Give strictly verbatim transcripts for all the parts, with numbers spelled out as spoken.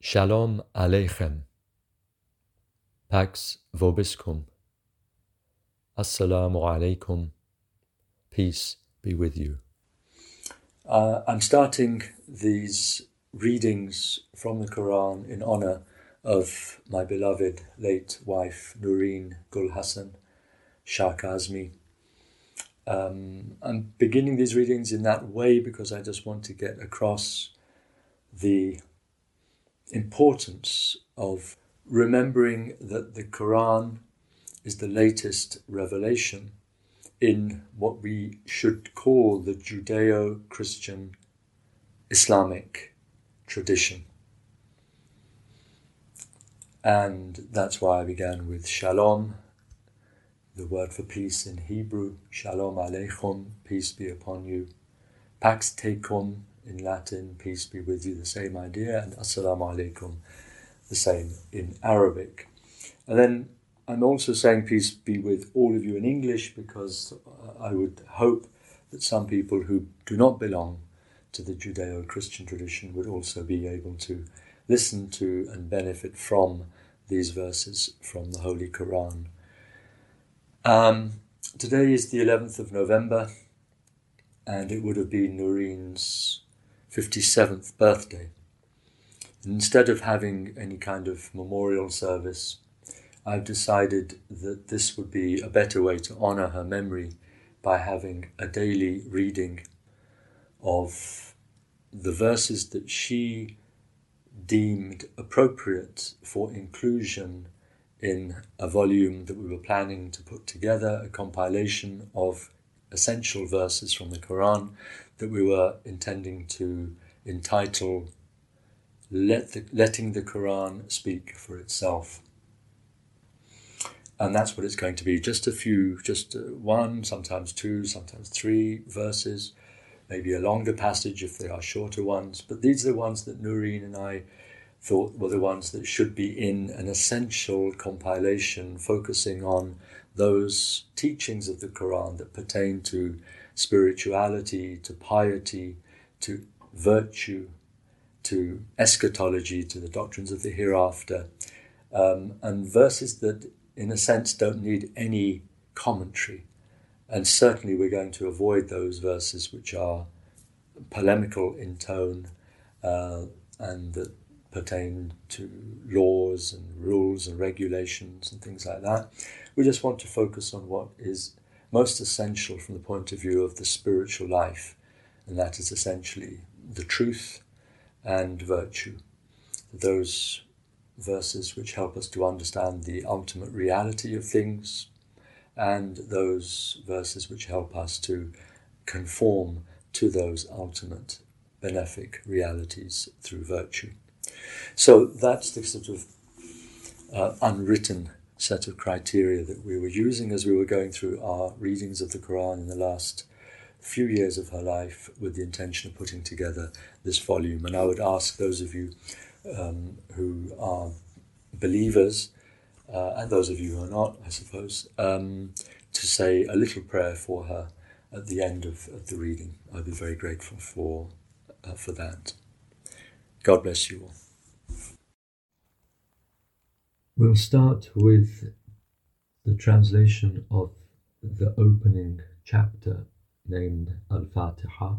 Shalom Aleichem. Pax Vobiscum. Assalamu Alaikum. Peace be with you. Uh, I'm starting these readings from the Qur'an in honour of my beloved late wife Nureen Gulhassan Shah Qazmi. Um, I'm beginning these readings in that way because I just want to get across the importance of remembering that the Qur'an is the latest revelation in what we should call the Judeo-Christian Islamic tradition. And that's why I began with Shalom, the word for peace in Hebrew, Shalom Aleichem, peace be upon you, Pax Tecum, in Latin, peace be with you, the same idea, and Assalamu Alaikum, the same in Arabic. And then I'm also saying peace be with all of you in English because I would hope that some people who do not belong to the Judeo-Christian tradition would also be able to listen to and benefit from these verses from the Holy Qur'an. Um, today is the eleventh of November, and it would have been Nureen's fifty-seventh birthday. Instead of having any kind of memorial service, I've decided that this would be a better way to honour her memory by having a daily reading of the verses that she deemed appropriate for inclusion in a volume that we were planning to put together, a compilation of essential verses from the Qur'an that we were intending to entitle Let the, Letting the Qur'an Speak for Itself. And that's what it's going to be. Just a few, just one, sometimes two, sometimes three verses, maybe a longer passage if they are shorter ones. But these are the ones that Nureen and I thought were the ones that should be in an essential compilation focusing on those teachings of the Qur'an that pertain to spirituality, to piety, to virtue, to eschatology, to the doctrines of the hereafter, um, and verses that, in a sense, don't need any commentary. And certainly we're going to avoid those verses which are polemical in tone uh, and that pertain to laws and rules and regulations and things like that. We just want to focus on what is most essential from the point of view of the spiritual life, and that is essentially the truth and virtue. Those verses which help us to understand the ultimate reality of things, and those verses which help us to conform to those ultimate benefic realities through virtue. So that's the sort of uh, unwritten set of criteria that we were using as we were going through our readings of the Qur'an in the last few years of her life with the intention of putting together this volume. And I would ask those of you um, who are believers, uh, and those of you who are not, I suppose, um, to say a little prayer for her at the end of, of the reading. I'd be very grateful for uh, for that. God bless you all. We'll start with the translation of the opening chapter named Al-Fatiha,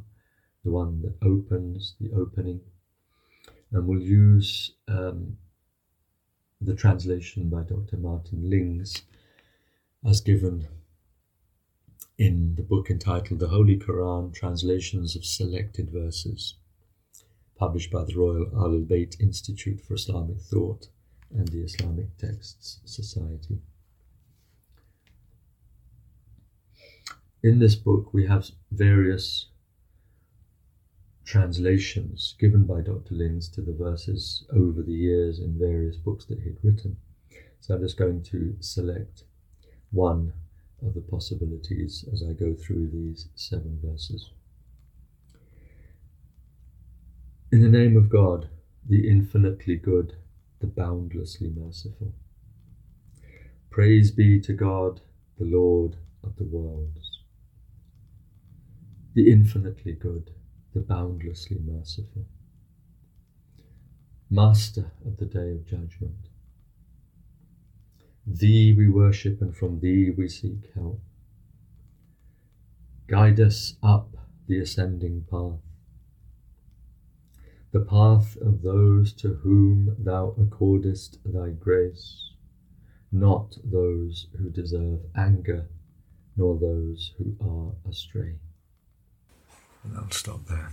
the one that opens the opening. And we'll use um, the translation by Doctor Martin Lings as given in the book entitled The Holy Qur'an, Translations of Selected Verses, published by the Royal Al-Bayt Institute for Islamic Thought and the Islamic Texts Society. In this book we have various translations given by Doctor Lings to the verses over the years in various books that he'd written. So I'm just going to select one of the possibilities as I go through these seven verses. In the name of God, the infinitely good, the boundlessly merciful. Praise be to God, the Lord of the worlds. The infinitely good, the boundlessly merciful. master of the day of judgment. Thee we worship and from thee we seek help. Guide us up the ascending path, the path of those to whom thou accordest thy grace, not those who deserve anger, nor those who are astray. And I'll stop there.